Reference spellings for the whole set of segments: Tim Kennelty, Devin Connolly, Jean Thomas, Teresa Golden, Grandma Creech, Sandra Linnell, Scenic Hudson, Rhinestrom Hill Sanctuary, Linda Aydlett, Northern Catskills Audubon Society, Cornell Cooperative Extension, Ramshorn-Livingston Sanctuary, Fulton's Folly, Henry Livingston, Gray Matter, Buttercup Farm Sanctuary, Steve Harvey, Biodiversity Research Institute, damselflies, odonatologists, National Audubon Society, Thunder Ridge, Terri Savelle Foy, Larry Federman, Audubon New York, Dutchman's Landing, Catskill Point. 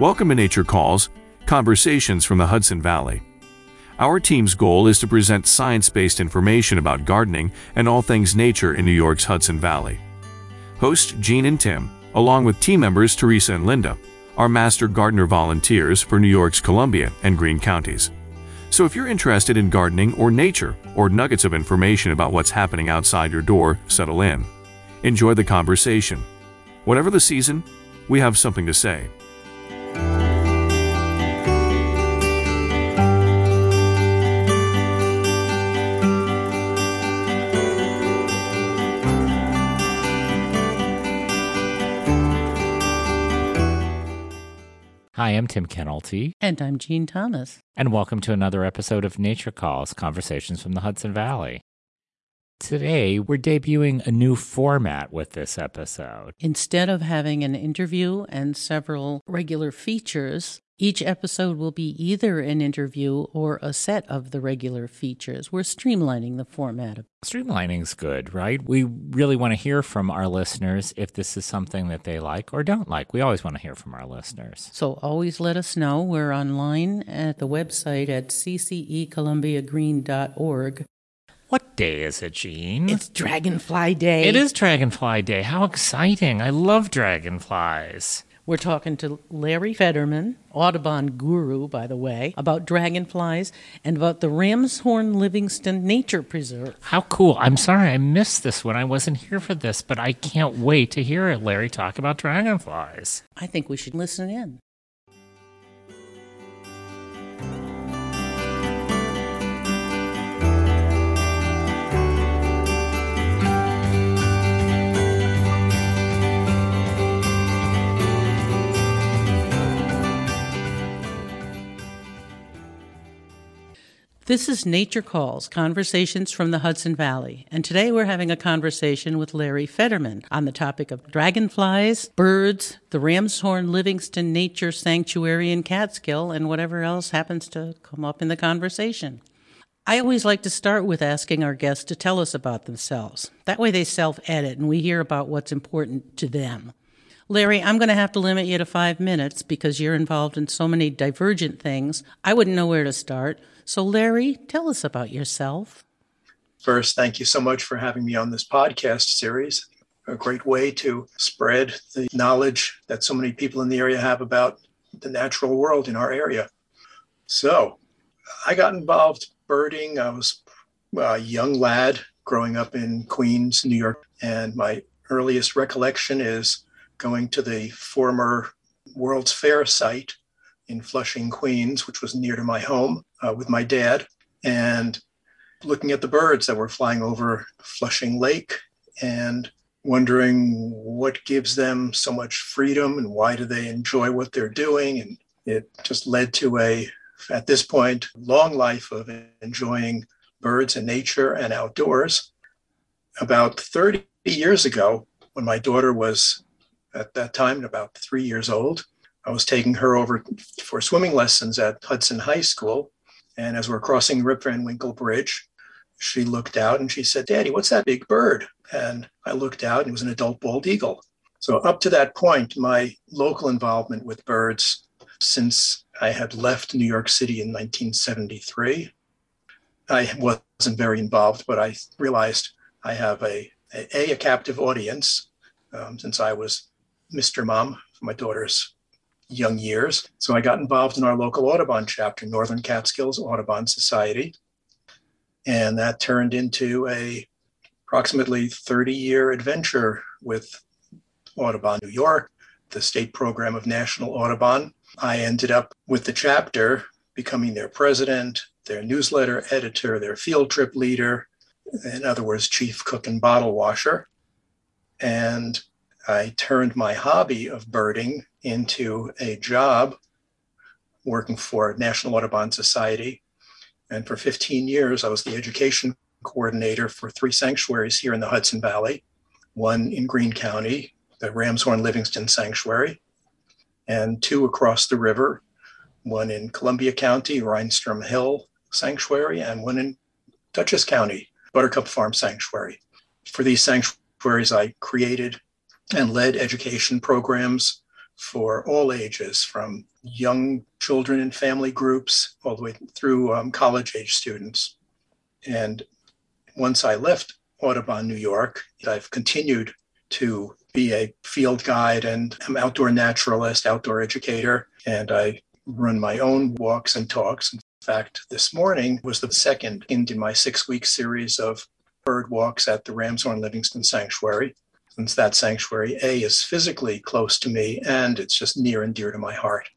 Welcome to Nature Calls, Conversations from the Hudson Valley. Our team's goal is to present science-based information about gardening and all things nature in New York's Hudson Valley. Hosts Jean and Tim, along with team members Teresa and Linda, are Master Gardener volunteers for New York's Columbia and Greene counties. So if you're interested in gardening or nature or nuggets of information about what's happening outside your door, settle in. Enjoy the conversation. Whatever the season, we have something to say. Hi, I'm Tim Kennelty. And I'm Jean Thomas. And welcome to another episode of Nature Calls, Conversations from the Hudson Valley. Today, we're debuting a new format with this episode. Instead of having an interview and several regular features, each episode will be either an interview or a set of the regular features. We're streamlining the format. Streamlining's good, right? We really want to hear from our listeners if this is something that they like or don't like. We always want to hear from our listeners. So always let us know. We're online at the website at ccecolumbiagreen.org. What day is it, Jean? It's Dragonfly Day. It is Dragonfly Day. How exciting. I love dragonflies. We're talking to Larry Federman, Audubon guru, by the way, about dragonflies and about the Ramshorn-Livingston Nature Preserve. How cool. I'm sorry I missed this one. I wasn't here for this, but I can't wait to hear Larry talk about dragonflies. I think we should listen in. This is Nature Calls, Conversations from the Hudson Valley, and today we're having a conversation with Larry Federman on the topic of dragonflies, birds, the Ramshorn-Livingston Nature Sanctuary in Catskill, and whatever else happens to come up in the conversation. I always like to start with asking our guests to tell us about themselves. That way they self-edit and we hear about what's important to them. Larry, I'm going to have to limit you to 5 minutes because you're involved in so many divergent things. I wouldn't know where to start. So, Larry, tell us about yourself. First, thank you so much for having me on this podcast series. A great way to spread the knowledge that so many people in the area have about the natural world in our area. So, I got involved birding. I was a young lad growing up in Queens, New York, and my earliest recollection is going to the former World's Fair site in Flushing, Queens, which was near to my home with my dad, and looking at the birds that were flying over Flushing Lake and wondering what gives them so much freedom and why do they enjoy what they're doing. And it just led to a, at this point, long life of enjoying birds and nature and outdoors. About 30 years ago, when my daughter was at that time, about 3 years old, I was taking her over for swimming lessons at Hudson High School. And as we're crossing Rip Van Winkle Bridge, she looked out and she said, "Daddy, what's that big bird?" And I looked out and it was an adult bald eagle. So up to that point, my local involvement with birds, since I had left New York City in 1973, I wasn't very involved, but I realized I have a captive audience since I was Mr. Mom for my daughter's young years. So I got involved in our local Audubon chapter, Northern Catskills Audubon Society. And that turned into a approximately 30-year adventure with Audubon New York, the state program of National Audubon. I ended up with the chapter, becoming their president, their newsletter editor, their field trip leader, in other words, chief cook and bottle washer. And I turned my hobby of birding into a job working for National Audubon Society. And for 15 years, I was the education coordinator for 3 sanctuaries here in the Hudson Valley, one in Greene County, the Ramshorn-Livingston Sanctuary, and 2 across the river, one in Columbia County, Rhinestrom Hill Sanctuary, and one in Dutchess County, Buttercup Farm Sanctuary. For these sanctuaries, I created and led education programs for all ages, from young children and family groups all the way through college-age students. And once I left Audubon, New York, I've continued to be a field guide and an outdoor naturalist, outdoor educator, and I run my own walks and talks. In fact, this morning was the second in my 6-week series of bird walks at the Ramshorn-Livingston Sanctuary. Since that sanctuary, A, is physically close to me, and it's just near and dear to my heart.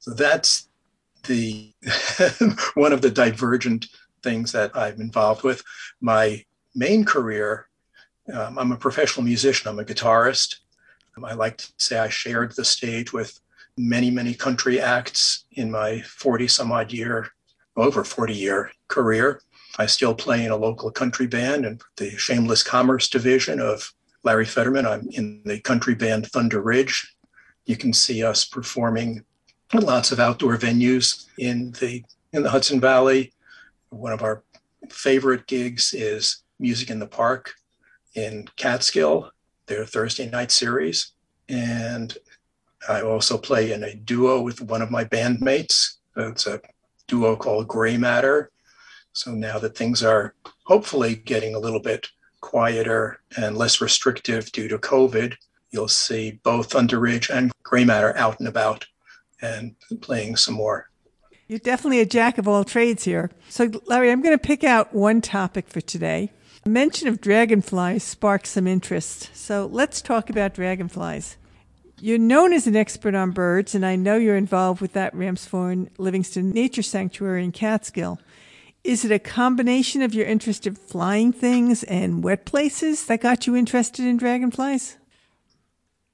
So that's the one of the divergent things that I'm involved with. My main career, I'm a professional musician. I'm a guitarist. I like to say I shared the stage with many, many country acts in my 40-some-odd year, over 40-year career. I still play in a local country band and the Shameless Commerce division of Larry Federman. I'm in the country band Thunder Ridge. You can see us performing at lots of outdoor venues in the Hudson Valley. One of our favorite gigs is Music in the Park in Catskill, their Thursday night series. And I also play in a duo with one of my bandmates. It's a duo called Gray Matter. So now that things are hopefully getting a little bit quieter and less restrictive due to COVID, you'll see both Thunder Ridge and Gray Matter out and about and playing some more. You're definitely a jack of all trades here. So, Larry, I'm going to pick out one topic for today. A mention of dragonflies sparks some interest. So let's talk about dragonflies. You're known as an expert on birds, and I know you're involved with that Ramshorn-Livingston Nature Sanctuary in Catskill. Is it a combination of your interest in flying things and wet places that got you interested in dragonflies?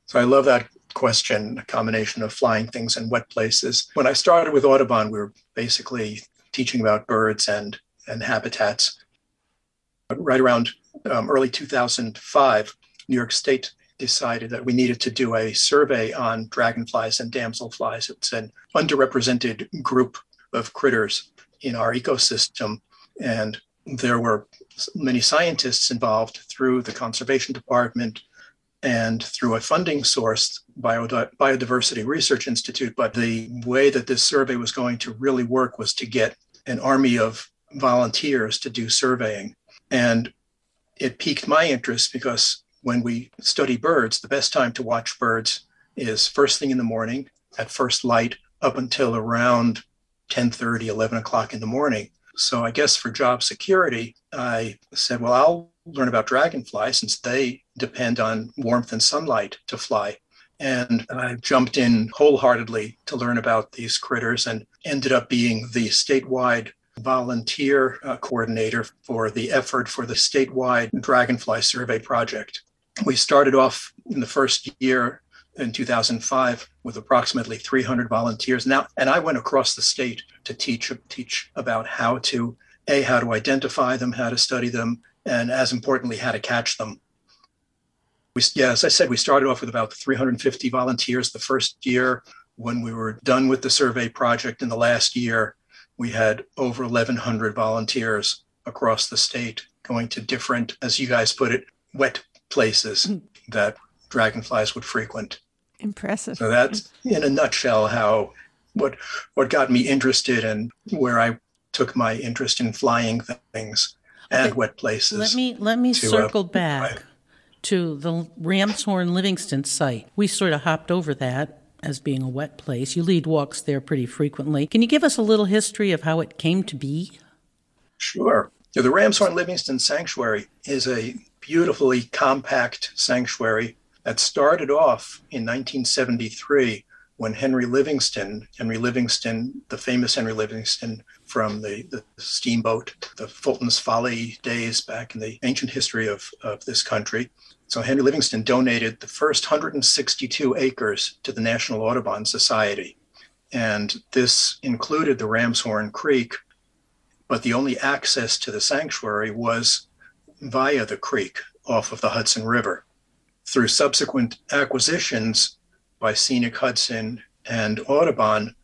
So I love that question, a combination of flying things and wet places. When I started with Audubon, we were basically teaching about birds and habitats. Right around early 2005, New York State decided that we needed to do a survey on dragonflies and damselflies. It's an underrepresented group of critters in our ecosystem. And there were many scientists involved through the conservation department and through a funding source, Biodiversity Research Institute. But the way that this survey was going to really work was to get an army of volunteers to do surveying. And it piqued my interest because when we study birds, the best time to watch birds is first thing in the morning at first light up until around 10:30, 11 o'clock in the morning. So I guess for job security, I said, well, I'll learn about dragonflies since they depend on warmth and sunlight to fly. And I jumped in wholeheartedly to learn about these critters and ended up being the statewide volunteer coordinator for the effort for the statewide dragonfly survey project. We started off in the first year in 2005 with approximately 300 volunteers now, and I went across the state to teach about how to identify them, how to study them, and as importantly, how to catch them. As I said, we started off with about 350 volunteers the first year. When we were done with the survey project in the last year, we had over 1,100 volunteers across the state going to different, as you guys put it, wet places that dragonflies would frequent. Impressive. So that's in a nutshell what got me interested and where I took my interest in flying things and wet places. Let me circle back to the Ramshorn-Livingston site. We sort of hopped over that as being a wet place. You lead walks there pretty frequently. Can you give us a little history of how it came to be? Sure. The Ramshorn-Livingston Sanctuary is a beautifully compact sanctuary that started off in 1973 when Henry Livingston, the famous Henry Livingston from the steamboat, the Fulton's Folly days back in the ancient history of this country. So Henry Livingston donated the first 162 acres to the National Audubon Society. And this included the Ramshorn Creek, but the only access to the sanctuary was via the creek off of the Hudson River. Through subsequent acquisitions by Scenic Hudson and Audubon,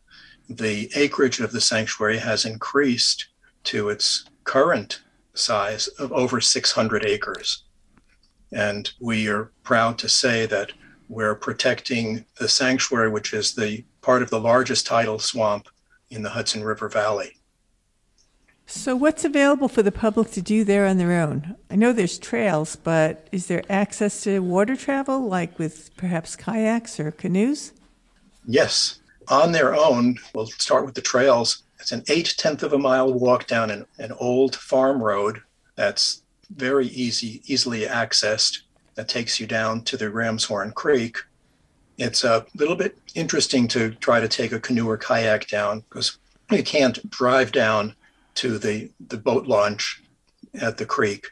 the acreage of the sanctuary has increased to its current size of over 600 acres. And we are proud to say that We're protecting the sanctuary, which is the part of the largest tidal swamp in the Hudson River Valley. So what's available for the public to do there on their own? I know there's trails, but is there access to water travel, like with perhaps kayaks or canoes? Yes. On their own, we'll start with the trails. It's an 0.8 mile walk down an old farm road that's very easily accessed, that takes you down to the Ramshorn Creek. It's a little bit interesting to try to take a canoe or kayak down, because you can't drive down to the boat launch at the creek.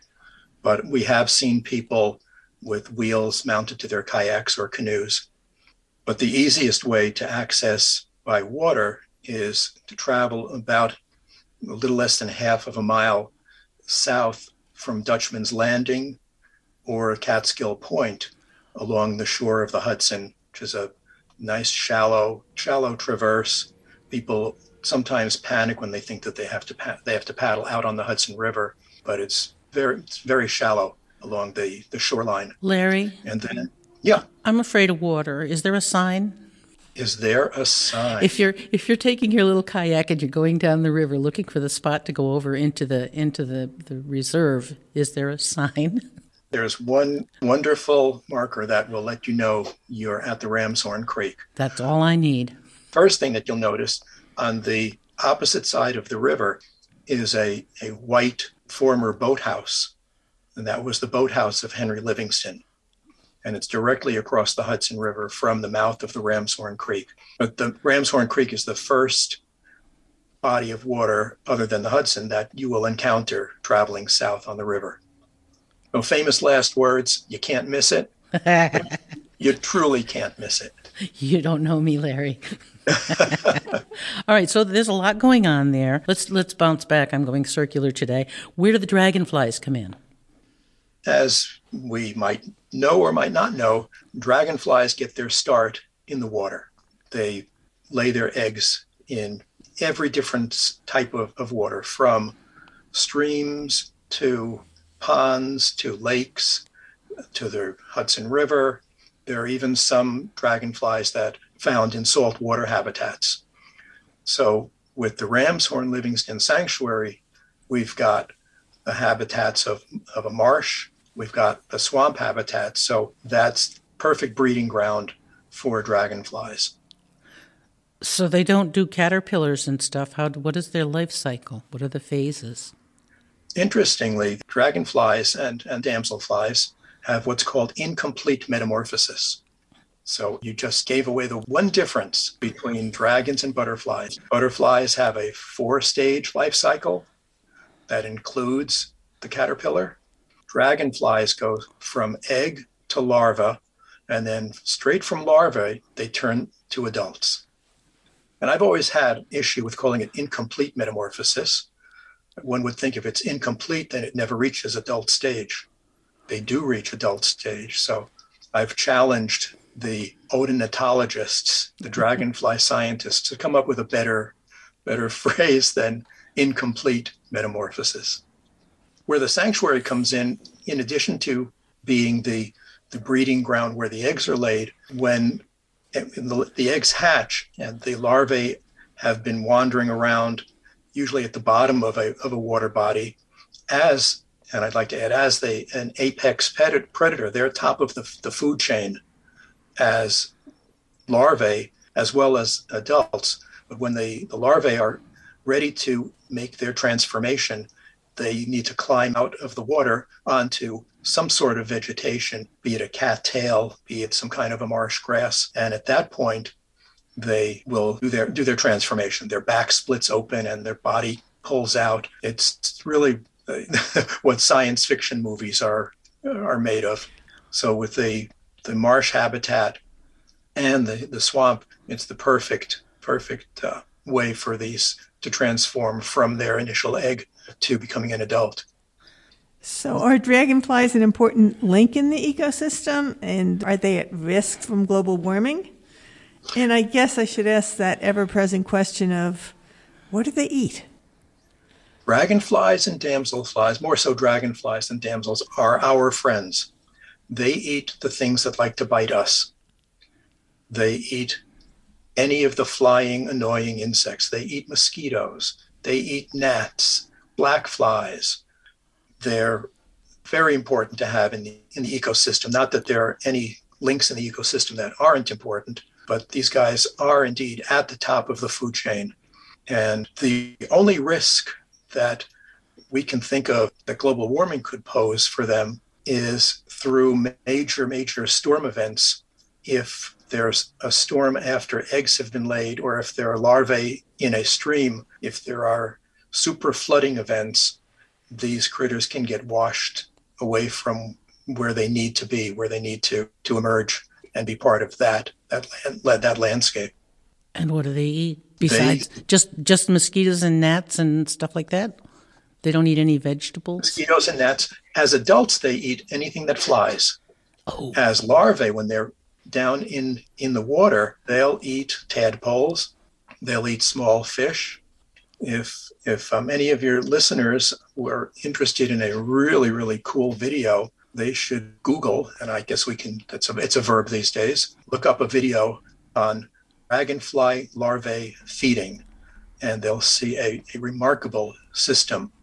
But we have seen people with wheels mounted to their kayaks or canoes. But the easiest way to access by water is to travel about a little less than 0.5 mile south from Dutchman's Landing or Catskill Point along the shore of the Hudson, which is a nice shallow traverse. People sometimes panic when they think that they have to paddle out on the Hudson River, but it's very shallow along the shoreline. Larry? And then, yeah. I'm afraid of water. Is there a sign? Is there a sign? If you're taking your little kayak and you're going down the river looking for the spot to go over into the reserve, is there a sign? There's one wonderful marker that will let you know you're at the Ramshorn Creek. That's all I need. First thing that you'll notice on the opposite side of the river is a white former boathouse. And that was the boathouse of Henry Livingston. And it's directly across the Hudson River from the mouth of the Ramshorn Creek. But the Ramshorn Creek is the first body of water other than the Hudson that you will encounter traveling south on the river. No famous last words, you can't miss it. You truly can't miss it. You don't know me, Larry. All right, so there's a lot going on there. Let's bounce back. I'm going circular today. Where do the dragonflies come in? As we might know or might not know, dragonflies get their start in the water. They lay their eggs in every different type of water, from streams to ponds to lakes to the Hudson River. There are even some dragonflies that are found in saltwater habitats. So with the Ramshorn-Livingston Sanctuary, we've got the habitats of a marsh. We've got the swamp habitat, so that's perfect breeding ground for dragonflies. So they don't do caterpillars and stuff. What is their life cycle? What are the phases? Interestingly, dragonflies and damselflies have what's called incomplete metamorphosis. So you just gave away the one difference between dragons and butterflies. Butterflies have a 4-stage life cycle that includes the caterpillar. Dragonflies go from egg to larva, and then straight from larvae, they turn to adults. And I've always had an issue with calling it incomplete metamorphosis. One would think if it's incomplete, then it never reaches adult stage. They do reach adult stage. So I've challenged the odonatologists, the dragonfly scientists, to come up with a better phrase than incomplete metamorphosis. Where the sanctuary comes in addition to being the breeding ground where the eggs are laid, when the eggs hatch and the larvae have been wandering around, usually at the bottom of a water body, as an apex predator, they're top of the food chain as larvae as well as adults. But when the larvae are ready to make their transformation, they need to climb out of the water onto some sort of vegetation, be it a cattail, be it some kind of a marsh grass. And at that point, they will do their transformation. Their back splits open and their body pulls out. It's really what science fiction movies are made of. So with the marsh habitat and the swamp, it's the perfect way for these to transform from their initial egg to becoming an adult. So are dragonflies an important link in the ecosystem, and are they at risk from global warming? And I guess I should ask that ever-present question of, what do they eat? Dragonflies and damselflies, more so dragonflies than damsels, are our friends. They eat the things that like to bite us. They eat any of the flying, annoying insects. They eat mosquitoes. They eat gnats, black flies. They're very important to have in the ecosystem. Not that there are any links in the ecosystem that aren't important, but these guys are indeed at the top of the food chain. And the only risk that we can think of that global warming could pose for them is through major, major storm events. If there's a storm after eggs have been laid, or if there are larvae in a stream, if there are super flooding events, these critters can get washed away from where they need to be, where they need to emerge and be part of that landscape. And what do they eat besides just mosquitoes and gnats and stuff like that? They don't eat any vegetables? Mosquitoes and gnats. As adults, they eat anything that flies. Oh. As larvae, when they're down in the water, they'll eat tadpoles. They'll eat small fish. If any of your listeners were interested in a really, really cool video, they should Google, and I guess we can, it's a verb these days, look up a video on dragonfly larvae feeding, and they'll see a remarkable system.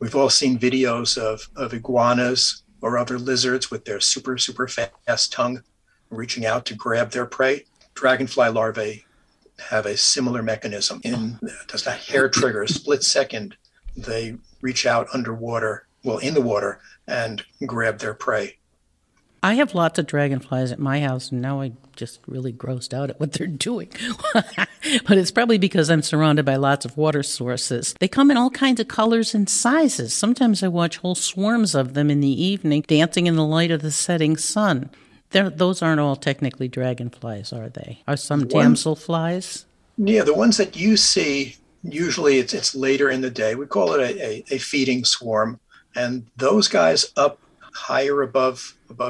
We've all seen videos of iguanas or other lizards with their super, super fast tongue reaching out to grab their prey. Dragonfly larvae have a similar mechanism. In just a hair trigger, split second, they reach out underwater, well, in the water, and grab their prey. I have lots of dragonflies at my house, and now I just really grossed out at what they're doing. But it's probably because I'm surrounded by lots of water sources. They come in all kinds of colors and sizes. Sometimes I watch whole swarms of them in the evening dancing in the light of the setting sun. Those aren't all technically dragonflies, are they? Are some damselflies? Yeah, the ones that you see, usually it's later in the day. We call it a feeding swarm. And those guys up higher above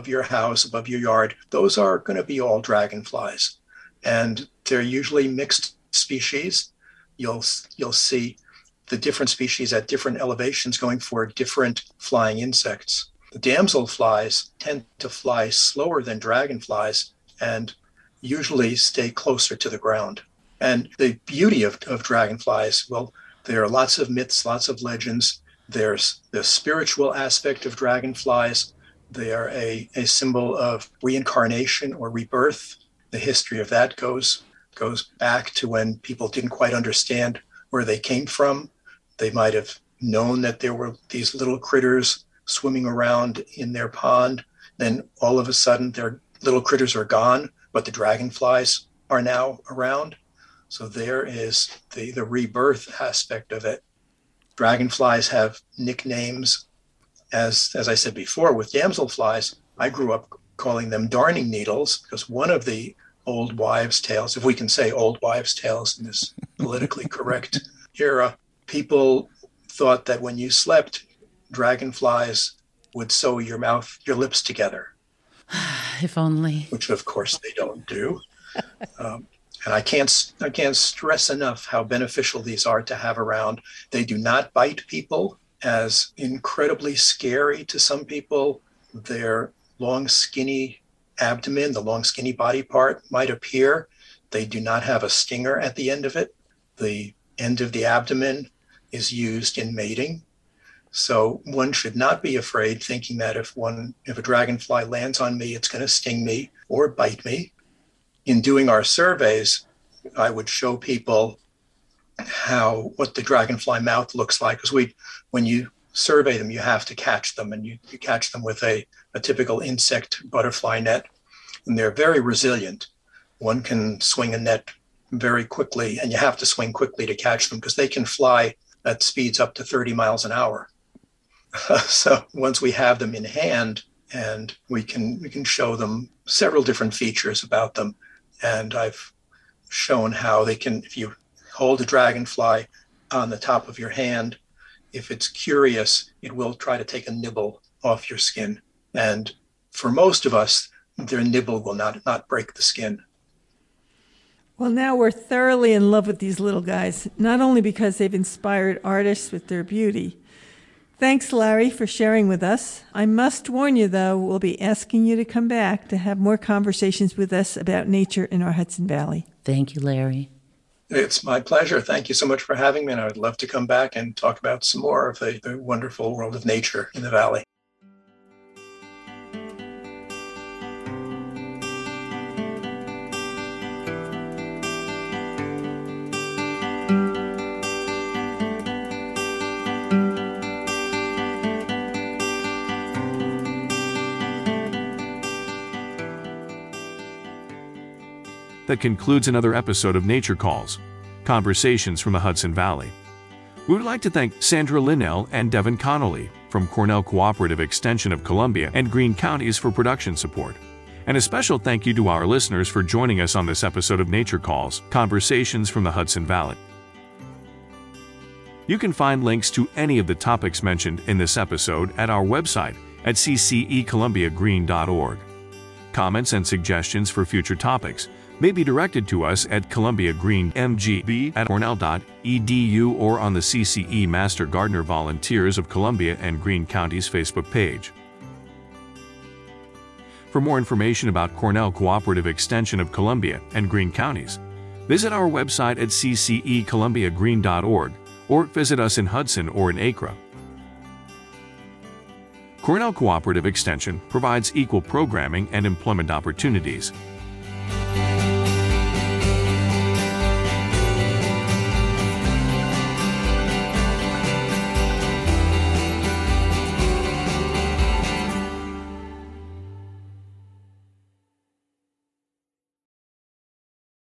your house, above your yard, those are going to be all dragonflies. And they're usually mixed species. You'll see the different species at different elevations going for different flying insects. The damselflies tend to fly slower than dragonflies and usually stay closer to the ground. And the beauty of dragonflies, well, there are lots of myths, lots of legends. There's the spiritual aspect of dragonflies. They are a symbol of reincarnation or rebirth. The history of that goes back to when people didn't quite understand where they came from. They might have known that there were these little critters swimming around in their pond. Then all of a sudden their little critters are gone, but the dragonflies are now around. So there is the rebirth aspect of it. Dragonflies have nicknames. As I said before, with damselflies, I grew up calling them darning needles, because one of the old wives' tales, if we can say old wives' tales in this politically correct era, people thought that when you slept, dragonflies would sew your lips together. If only. Which of course they don't do. And I can't stress enough how beneficial these are to have around. They do not bite people, as incredibly scary to some people. Their long skinny abdomen, the long skinny body part might appear. They do not have a stinger at the end of it. The end of the abdomen is used in mating. So one should not be afraid thinking that if a dragonfly lands on me, it's going to sting me or bite me. In doing our surveys, I would show people what the dragonfly mouth looks like, because when you survey them, you have to catch them, and you catch them with a typical insect butterfly net, and they're very resilient. One can swing a net very quickly, and you have to swing quickly to catch them, because they can fly at speeds up to 30 miles an hour. So once we have them in hand, and we can show them several different features about them. And I've shown how they can, if you hold a dragonfly on the top of your hand, if it's curious, it will try to take a nibble off your skin. And for most of us, their nibble will not break the skin. Well, now we're thoroughly in love with these little guys, not only because they've inspired artists with their beauty, Thanks, Larry, for sharing with us. I must warn you, though, we'll be asking you to come back to have more conversations with us about nature in our Hudson Valley. Thank you, Larry. It's my pleasure. Thank you so much for having me, and I would love to come back and talk about some more of the wonderful world of nature in the valley. That concludes another episode of Nature Calls, Conversations from the Hudson Valley. We would like to thank Sandra Linnell and Devin Connolly from Cornell Cooperative Extension of Columbia and Greene Counties for production support. And a special thank you to our listeners for joining us on this episode of Nature Calls, Conversations from the Hudson Valley. You can find links to any of the topics mentioned in this episode at our website at ccecolumbiagreen.org. Comments and suggestions for future topics may be directed to us at columbiagreenmgb@cornell.edu or on the CCE Master Gardener Volunteers of Columbia and Greene Counties Facebook page. For more information about Cornell Cooperative Extension of Columbia and Greene Counties, visit our website at ccecolumbiagreen.org or visit us in Hudson or in Acra. Cornell Cooperative Extension provides equal programming and employment opportunities.